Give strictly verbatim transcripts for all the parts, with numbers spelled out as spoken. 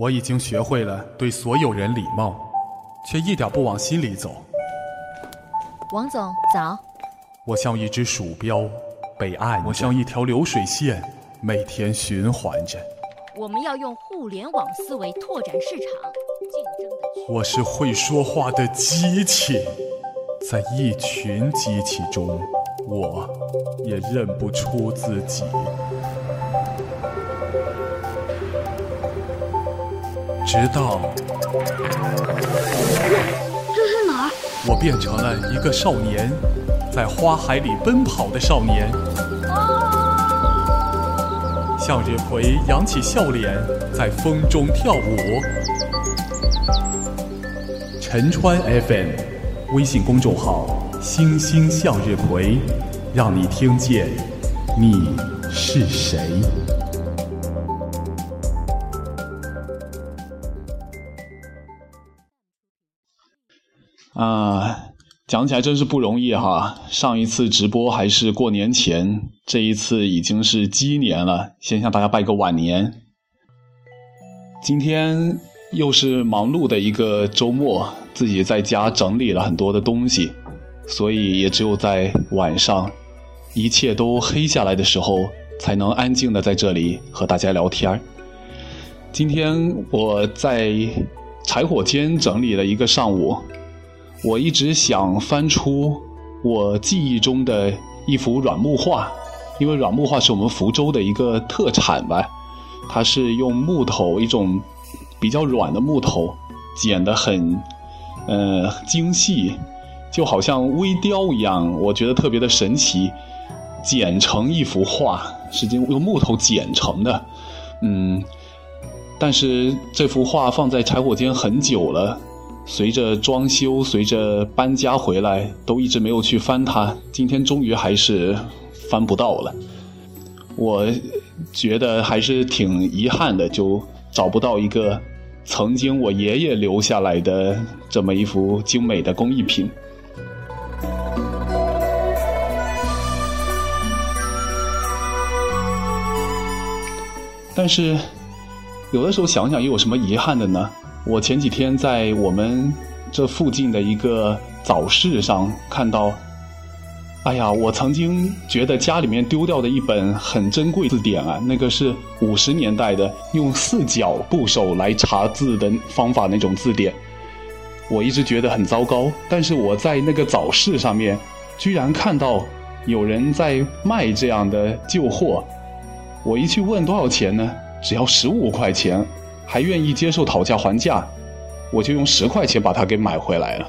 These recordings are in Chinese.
我已经学会了对所有人礼貌，却一点不往心里走。王总早。我像一只鼠标被按，我像一条流水线每天循环着。我们要用互联网思维拓展市场，竞争的区域。我是会说话的机器，在一群机器中，我也认不出自己。直到这是哪儿？我变成了一个少年，在花海里奔跑的少年，向日葵扬起笑脸，在风中跳舞。陈川 F M 微信公众号星星向日葵，让你听见你是谁。啊，讲起来真是不容易哈！上一次直播还是过年前，这一次已经是鸡年了，先向大家拜个晚年。今天又是忙碌的一个周末，自己在家整理了很多的东西，所以也只有在晚上，一切都黑下来的时候，才能安静的在这里和大家聊天。今天我在柴火间整理了一个上午，我一直想翻出我记忆中的一幅软木画，因为软木画是我们福州的一个特产吧，它是用木头，一种比较软的木头剪得很呃精细，就好像微雕一样，我觉得特别的神奇，剪成一幅画是用木头剪成的。嗯，但是这幅画放在柴火间很久了，随着装修，随着搬家回来，都一直没有去翻它，今天终于还是翻不到了。我觉得还是挺遗憾的，就找不到一个曾经我爷爷留下来的这么一幅精美的工艺品。但是有的时候想想又有什么遗憾的呢？我前几天在我们这附近的一个早市上看到，哎呀，我曾经觉得家里面丢掉的一本很珍贵字典啊，那个是五十年代的用四角部首来查字的方法那种字典，我一直觉得很糟糕。但是我在那个早市上面居然看到有人在卖这样的旧货，我一去问多少钱呢？只要十五块钱。还愿意接受讨价还价，我就用十块钱把它给买回来了。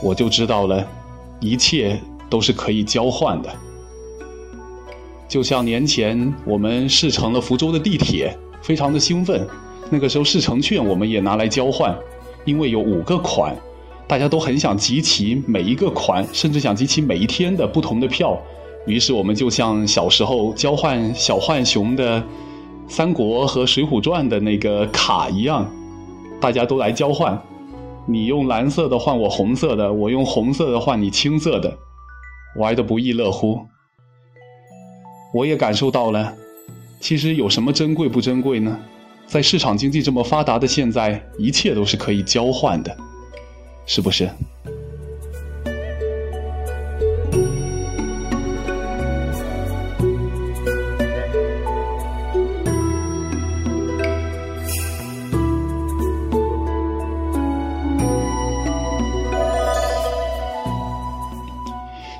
我就知道了，一切都是可以交换的。就像年前我们试乘了福州的地铁，非常的兴奋，那个时候试乘券我们也拿来交换，因为有五个款，大家都很想集齐每一个款，甚至想集齐每一天的不同的票，于是我们就像小时候交换小浣熊的三国和水浒传的那个卡一样，大家都来交换，你用蓝色的换我红色的，我用红色的换你青色的，玩得不亦乐乎。我也感受到了，其实有什么珍贵不珍贵呢？在市场经济这么发达的现在，一切都是可以交换的，是不是？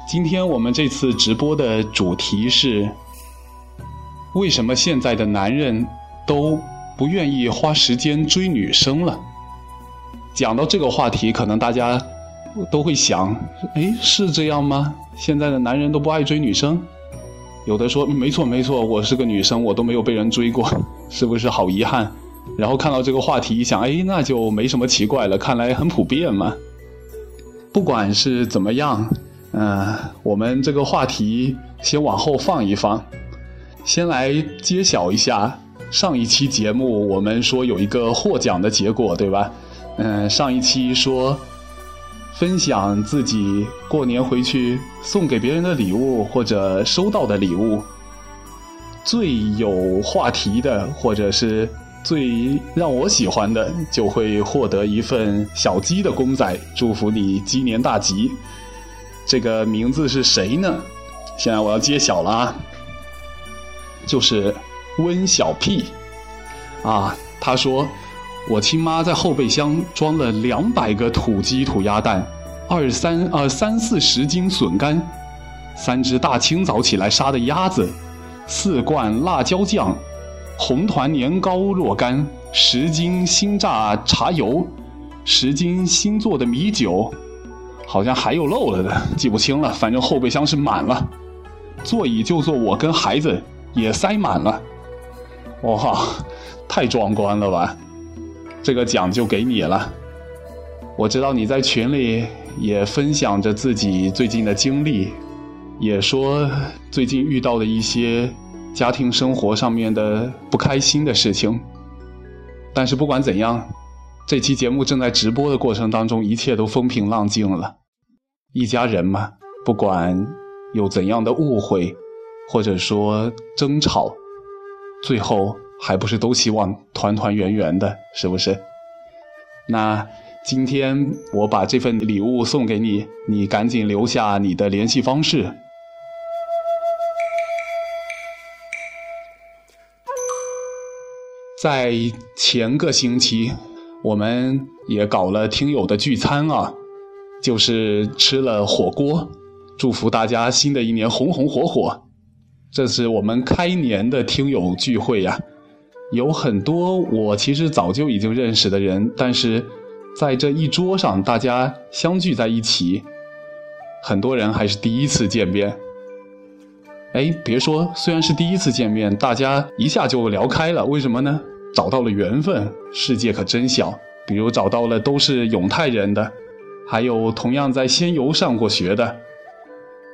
今天我们这次直播的主题是，为什么现在的男人都不愿意花时间追女生了？讲到这个话题，可能大家都会想，诶，是这样吗？现在的男人都不爱追女生？有的说，没错没错，我是个女生，我都没有被人追过，是不是好遗憾？然后看到这个话题一想，诶，那就没什么奇怪了，看来很普遍嘛。不管是怎么样，嗯，我们这个话题先往后放一放，先来揭晓一下上一期节目我们说有一个获奖的结果，对吧？嗯，上一期说分享自己过年回去送给别人的礼物或者收到的礼物，最有话题的或者是最让我喜欢的就会获得一份小鸡的公仔，祝福你鸡年大吉。这个名字是谁呢？现在我要揭晓了啊，就是温小屁啊。他说，我亲妈在后备箱装了两百个土鸡土鸭蛋，二三呃三四十斤笋干，三只大清早起来杀的鸭子，四罐辣椒酱，红团年糕若干，十斤新榨茶油，十斤新做的米酒，好像还有漏了的，记不清了，反正后备箱是满了，座椅就坐我跟孩子也塞满了。哇，太壮观了吧，这个奖就给你了。我知道你在群里也分享着自己最近的经历，也说最近遇到的一些家庭生活上面的不开心的事情。但是不管怎样，这期节目正在直播的过程当中，一切都风平浪静了。一家人嘛，不管有怎样的误会或者说争吵，最后还不是都希望团团圆圆的，是不是？那今天我把这份礼物送给你，你赶紧留下你的联系方式。在前个星期，我们也搞了听友的聚餐啊，就是吃了火锅，祝福大家新的一年红红火火。这是我们开年的听友聚会呀、啊。有很多我其实早就已经认识的人，但是在这一桌上大家相聚在一起，很多人还是第一次见面。哎，别说虽然是第一次见面，大家一下就聊开了。为什么呢？找到了缘分，世界可真小。比如找到了都是永泰人的，还有同样在仙游上过学的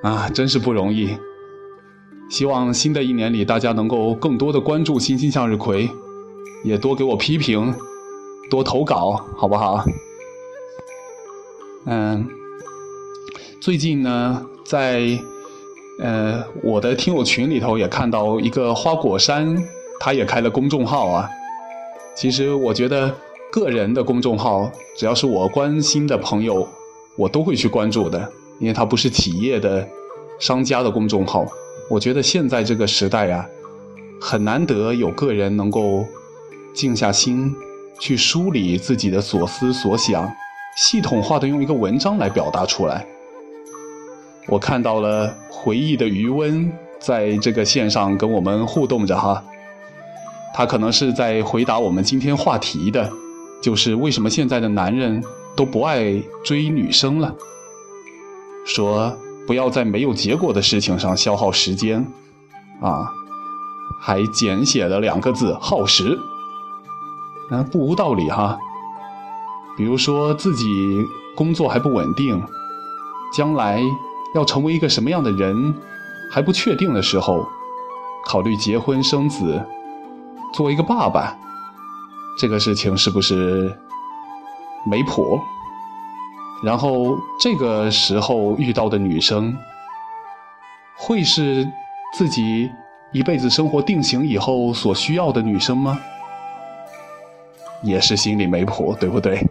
啊，真是不容易。希望新的一年里大家能够更多的关注欣欣向日葵，也多给我批评，多投稿，好不好？嗯，最近呢，在呃我的听友群里头也看到一个花果山，他也开了公众号啊。其实我觉得个人的公众号，只要是我关心的朋友，我都会去关注的，因为它不是企业的商家的公众号。我觉得现在这个时代啊，很难得有个人能够静下心去梳理自己的所思所想，系统化的用一个文章来表达出来。我看到了回忆的余温在这个线上跟我们互动着哈，他可能是在回答我们今天话题的，就是为什么现在的男人都不爱追女生了，说不要在没有结果的事情上消耗时间啊，还简写了两个字，耗时。那不无道理哈。比如说自己工作还不稳定，将来要成为一个什么样的人还不确定的时候，考虑结婚生子，做一个爸爸，这个事情是不是没谱？然后这个时候遇到的女生，会是自己一辈子生活定型以后所需要的女生吗？也是心里没谱，对不对？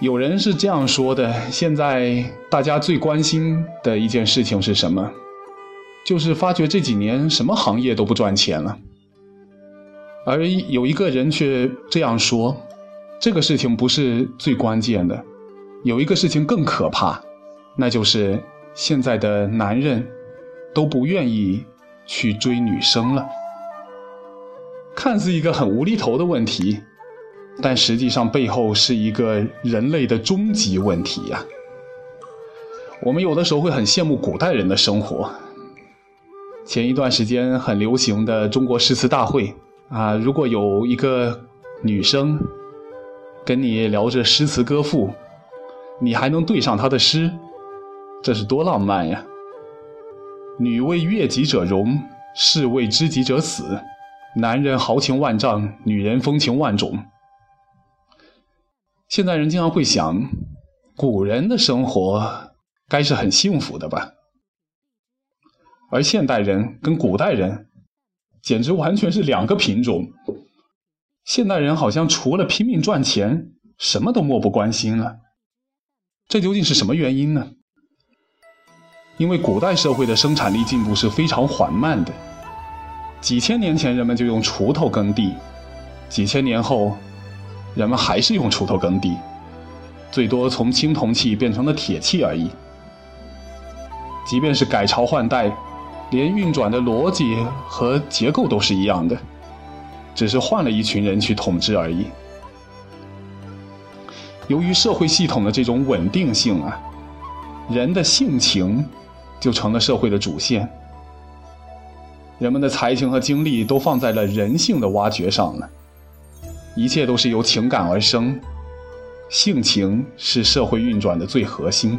有人是这样说的，现在大家最关心的一件事情是什么？就是发觉这几年什么行业都不赚钱了。而有一个人却这样说，这个事情不是最关键的，有一个事情更可怕，那就是现在的男人都不愿意去追女生了。看似一个很无厘头的问题，但实际上背后是一个人类的终极问题呀、啊。我们有的时候会很羡慕古代人的生活，前一段时间很流行的中国诗词大会啊，如果有一个女生跟你聊着诗词歌赋，你还能对上她的诗，这是多浪漫呀！女为悦己者容，士为知己者死。男人豪情万丈，女人风情万种。现在人经常会想，古人的生活该是很幸福的吧。而现代人跟古代人简直完全是两个品种。现代人好像除了拼命赚钱，什么都漠不关心了。这究竟是什么原因呢？因为古代社会的生产力进步是非常缓慢的，几千年前人们就用锄头耕地，几千年后人们还是用锄头耕地，最多从青铜器变成了铁器而已。即便是改朝换代，连运转的逻辑和结构都是一样的，只是换了一群人去统治而已。由于社会系统的这种稳定性啊，人的性情就成了社会的主线，人们的才情和精力都放在了人性的挖掘上了。一切都是由情感而生，性情是社会运转的最核心。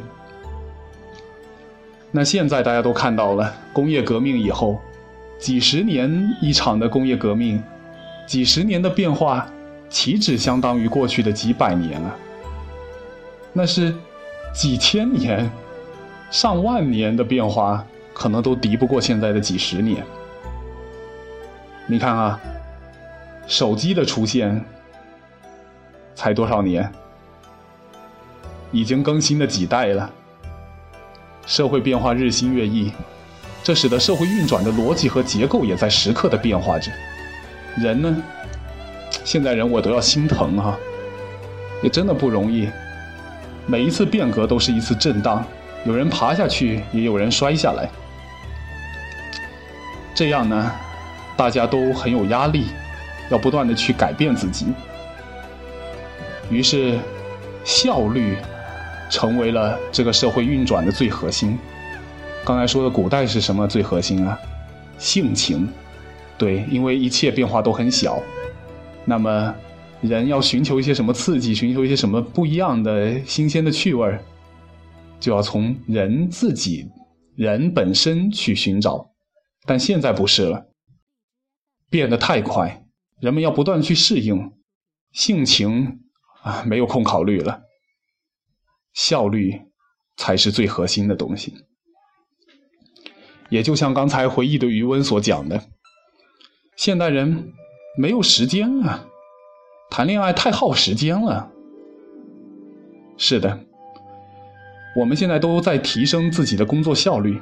那现在大家都看到了，工业革命以后，几十年一场的工业革命，几十年的变化岂止相当于过去的几百年啊，那是几千年上万年的变化，可能都敌不过现在的几十年。你看啊，手机的出现才多少年，已经更新了几代了。社会变化日新月异，这使得社会运转的逻辑和结构也在时刻的变化着。人呢，现在人我都要心疼啊，也真的不容易。每一次变革都是一次震荡，有人爬下去，也有人摔下来。这样呢，大家都很有压力，要不断的去改变自己，于是效率成为了这个社会运转的最核心。刚才说的古代是什么最核心啊？性情。对，因为一切变化都很小，那么人要寻求一些什么刺激，寻求一些什么不一样的新鲜的趣味，就要从人自己人本身去寻找。但现在不是了，变得太快，人们要不断去适应，性情啊，没有空考虑了，效率才是最核心的东西。也就像刚才回忆的余温所讲的，现代人没有时间啊，谈恋爱太耗时间了。是的，我们现在都在提升自己的工作效率。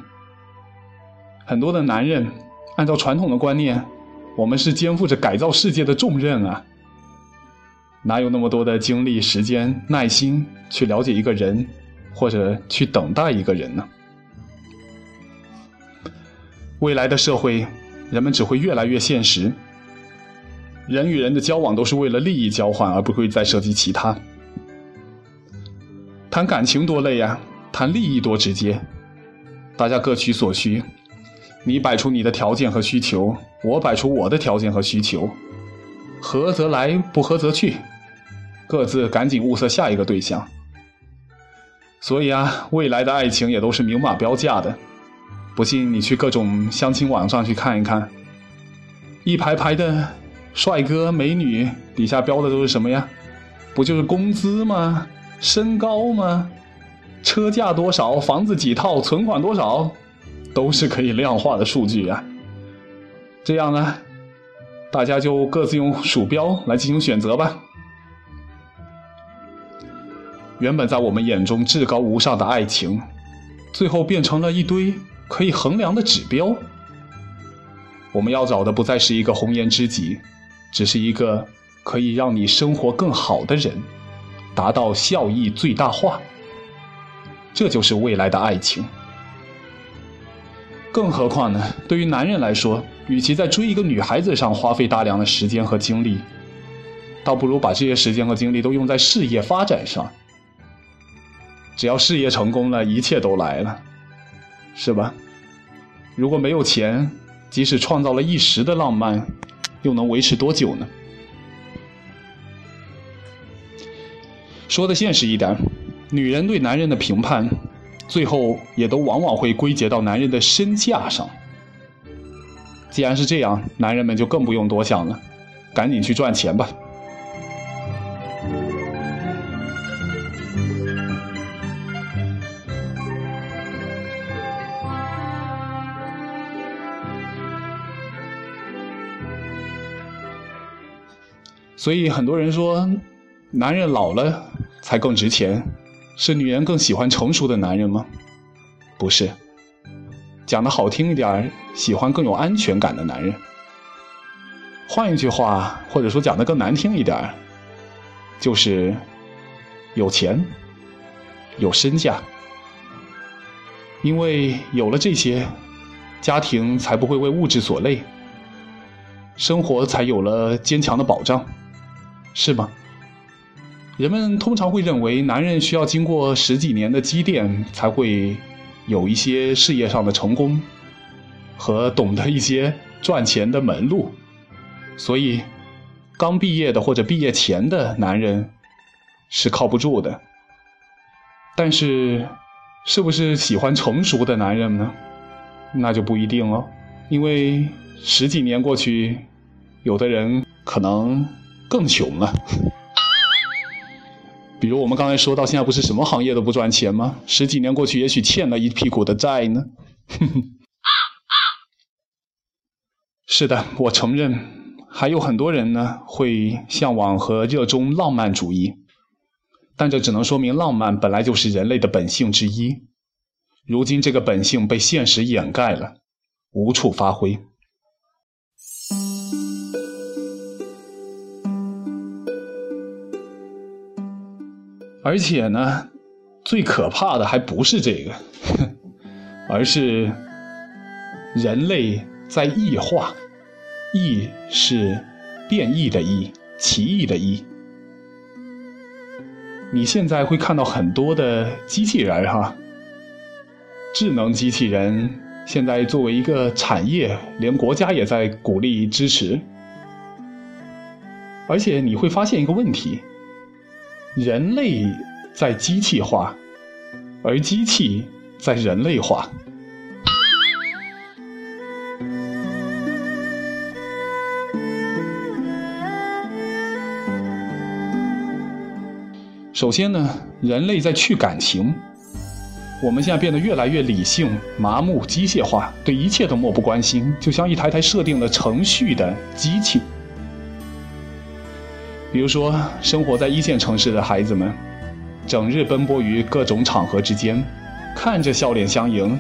很多的男人，按照传统的观念，我们是肩负着改造世界的重任啊，哪有那么多的精力、时间、耐心去了解一个人，或者去等待一个人呢？未来的社会，人们只会越来越现实，人与人的交往都是为了利益交换，而不会再涉及其他。谈感情多累啊，谈利益多直接。大家各取所需，你摆出你的条件和需求，我摆出我的条件和需求，合则来，不合则去，各自赶紧物色下一个对象。所以啊，未来的爱情也都是明码标价的。不信你去各种相亲网上去看一看，一排排的帅哥美女底下标的都是什么呀？不就是工资吗？身高吗？车价多少？房子几套？存款多少？都是可以量化的数据啊。这样呢，大家就各自用鼠标来进行选择吧。原本在我们眼中至高无上的爱情，最后变成了一堆可以衡量的指标。我们要找的不再是一个红颜知己，只是一个可以让你生活更好的人，达到效益最大化。这就是未来的爱情。更何况呢，对于男人来说，与其在追一个女孩子上花费大量的时间和精力，倒不如把这些时间和精力都用在事业发展上。只要事业成功了，一切都来了，是吧？如果没有钱，即使创造了一时的浪漫，又能维持多久呢？说的现实一点，女人对男人的评判，最后也都往往会归结到男人的身价上。既然是这样，男人们就更不用多想了，赶紧去赚钱吧。所以很多人说男人老了才更值钱，是女人更喜欢成熟的男人吗？不是，讲得好听一点，喜欢更有安全感的男人。换一句话，或者说讲得更难听一点，就是有钱有身价。因为有了这些，家庭才不会为物质所累，生活才有了坚强的保障，是吗？人们通常会认为男人需要经过十几年的积淀才会有一些事业上的成功和懂得一些赚钱的门路，所以刚毕业的或者毕业前的男人是靠不住的。但是是不是喜欢成熟的男人呢？那就不一定了，因为十几年过去，有的人可能更穷了。比如我们刚才说到，现在不是什么行业都不赚钱吗？十几年过去，也许欠了一屁股的债呢。是的，我承认还有很多人呢，会向往和热衷浪漫主义，但这只能说明浪漫本来就是人类的本性之一，如今这个本性被现实掩盖了，无处发挥。而且呢，最可怕的还不是这个，而是人类在异化。异是变异的异，奇异的异。你现在会看到很多的机器人哈，智能机器人现在作为一个产业，连国家也在鼓励支持。而且你会发现一个问题，人类在机器化，而机器在人类化。首先呢，人类在去感情，我们现在变得越来越理性、麻木、机械化，对一切都漠不关心，就像一台台设定了程序的机器。比如说，生活在一线城市的孩子们，整日奔波于各种场合之间，看着笑脸相迎，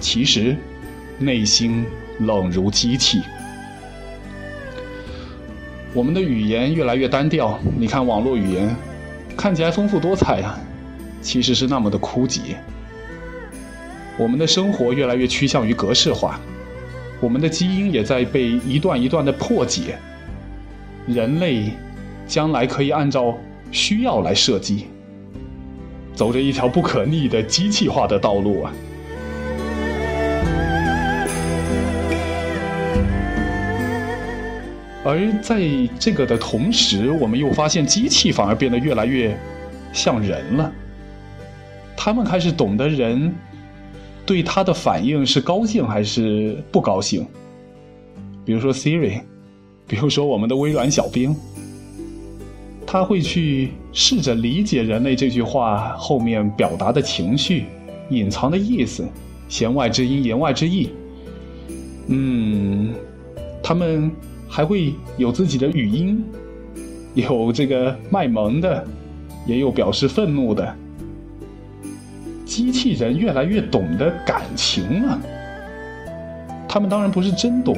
其实内心冷如机器。我们的语言越来越单调，你看网络语言看起来丰富多彩啊，其实是那么的枯竭。我们的生活越来越趋向于格式化，我们的基因也在被一段一段的破解。人类将来可以按照需要来设计，走着一条不可逆的机器化的道路啊。而在这个的同时，我们又发现机器反而变得越来越像人了，他们开始懂得人对他的反应是高兴还是不高兴。比如说 Siri， 比如说我们的微软小冰，他会去试着理解人类这句话后面表达的情绪、隐藏的意思、弦外之音、言外之意。嗯，他们还会有自己的语音，有这个卖萌的，也有表示愤怒的。机器人越来越懂得感情了，他们当然不是真懂，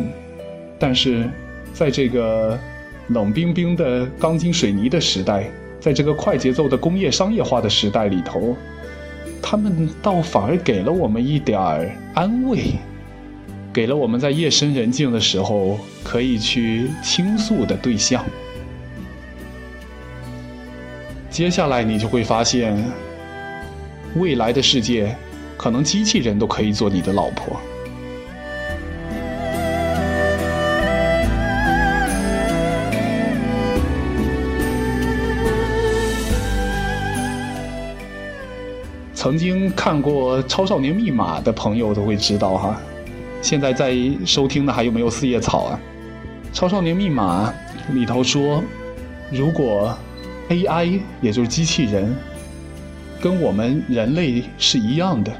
但是在这个冷冰冰的钢筋水泥的时代，在这个快节奏的工业商业化的时代里头，他们倒反而给了我们一点安慰，给了我们在夜深人静的时候可以去倾诉的对象。接下来你就会发现，未来的世界可能机器人都可以做你的老婆。曾经看过《超少年密码》的朋友都会知道哈，现在在收听的还有没有四叶草啊？《超少年密码》里头说，如果 A I 也就是机器人跟我们人类是一样的，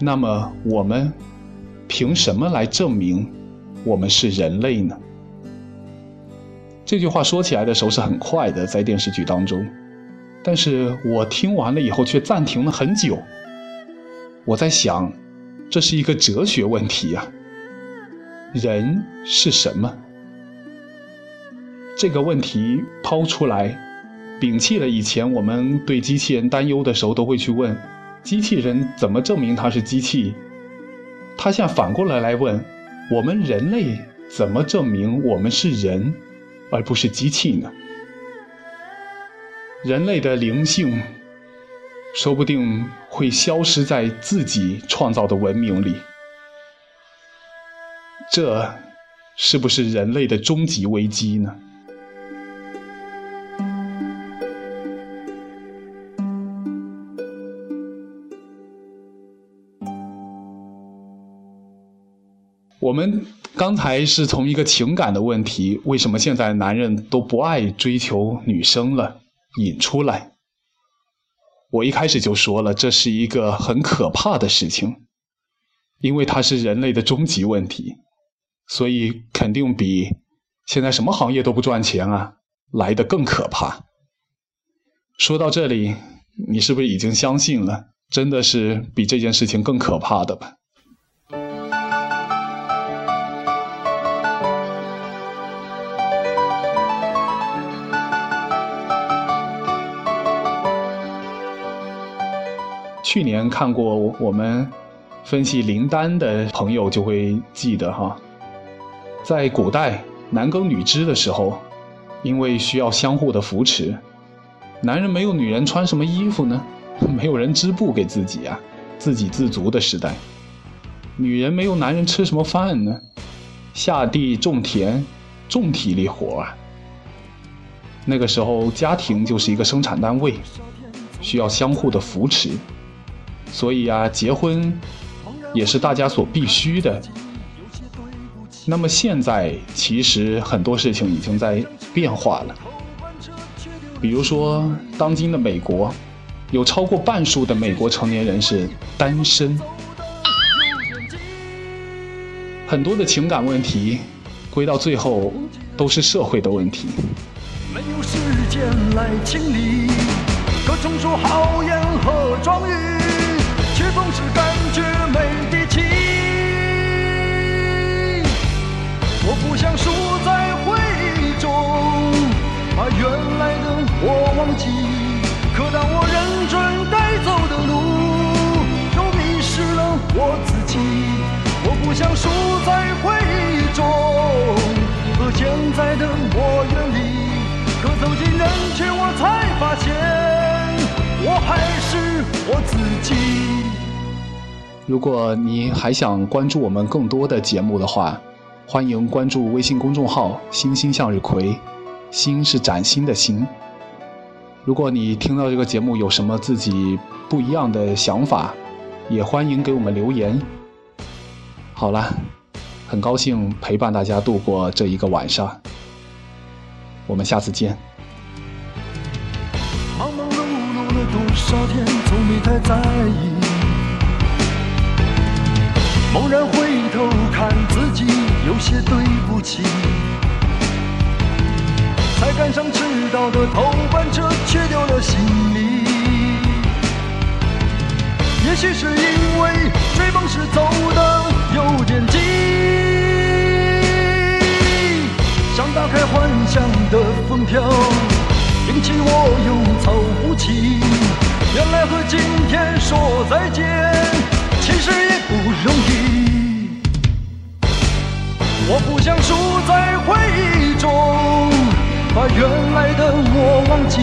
那么我们凭什么来证明我们是人类呢？这句话说起来的时候是很快的，在电视剧当中，但是我听完了以后却暂停了很久。我在想，这是一个哲学问题啊，人是什么？这个问题抛出来，摒弃了以前我们对机器人担忧的时候都会去问，机器人怎么证明它是机器？他现在反过来来问，我们人类怎么证明我们是人，而不是机器呢？人类的灵性说不定会消失在自己创造的文明里，这是不是人类的终极危机呢？我们刚才是从一个情感的问题，为什么现在男人都不爱追求女生了，引出来。我一开始就说了，这是一个很可怕的事情，因为它是人类的终极问题，所以肯定比现在什么行业都不赚钱啊，来得更可怕。说到这里，你是不是已经相信了，真的是比这件事情更可怕的吧？去年看过我们分析林丹的朋友就会记得哈，在古代男耕女织的时候，因为需要相互的扶持，男人没有女人穿什么衣服呢？没有人织布给自己啊，自给自足的时代，女人没有男人吃什么饭呢？下地种田，种体力活啊。那个时候家庭就是一个生产单位，需要相互的扶持，所以啊，结婚也是大家所必须的。那么现在其实很多事情已经在变化了，比如说当今的美国，有超过半数的美国成年人是单身。很多的情感问题归到最后都是社会的问题，没有时间来清理各种说豪言和壮语，却总是感觉没底气。我不想输在回忆中，把原来的我忘记。可当我认准该走的路，又迷失了我自己。我不想输在回忆中，和现在的我远离。可走进人群，我才发现，我还是我自己。如果你还想关注我们更多的节目的话，欢迎关注微信公众号星星向日葵，星是崭新的星。如果你听到这个节目有什么自己不一样的想法，也欢迎给我们留言。好了，很高兴陪伴大家度过这一个晚上，我们下次见。忙忙碌碌了多少天，从没太在意，猛然回头看自己，有些对不起。才赶上迟到的头班车，却丢了行李。也许是因为追梦时走的有点急，想打开幻想的风条，引起我又草不起。原来和今天说再见，其实也不容易。我不想输在回忆中，把原来的我忘记。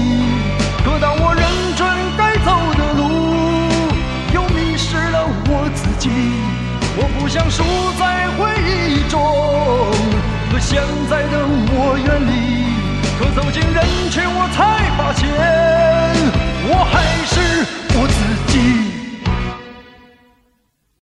可当我认准该走的路，又迷失了我自己。我不想输在回忆中，和现在的我远离。可走进人群，我才发现，我还是我自己。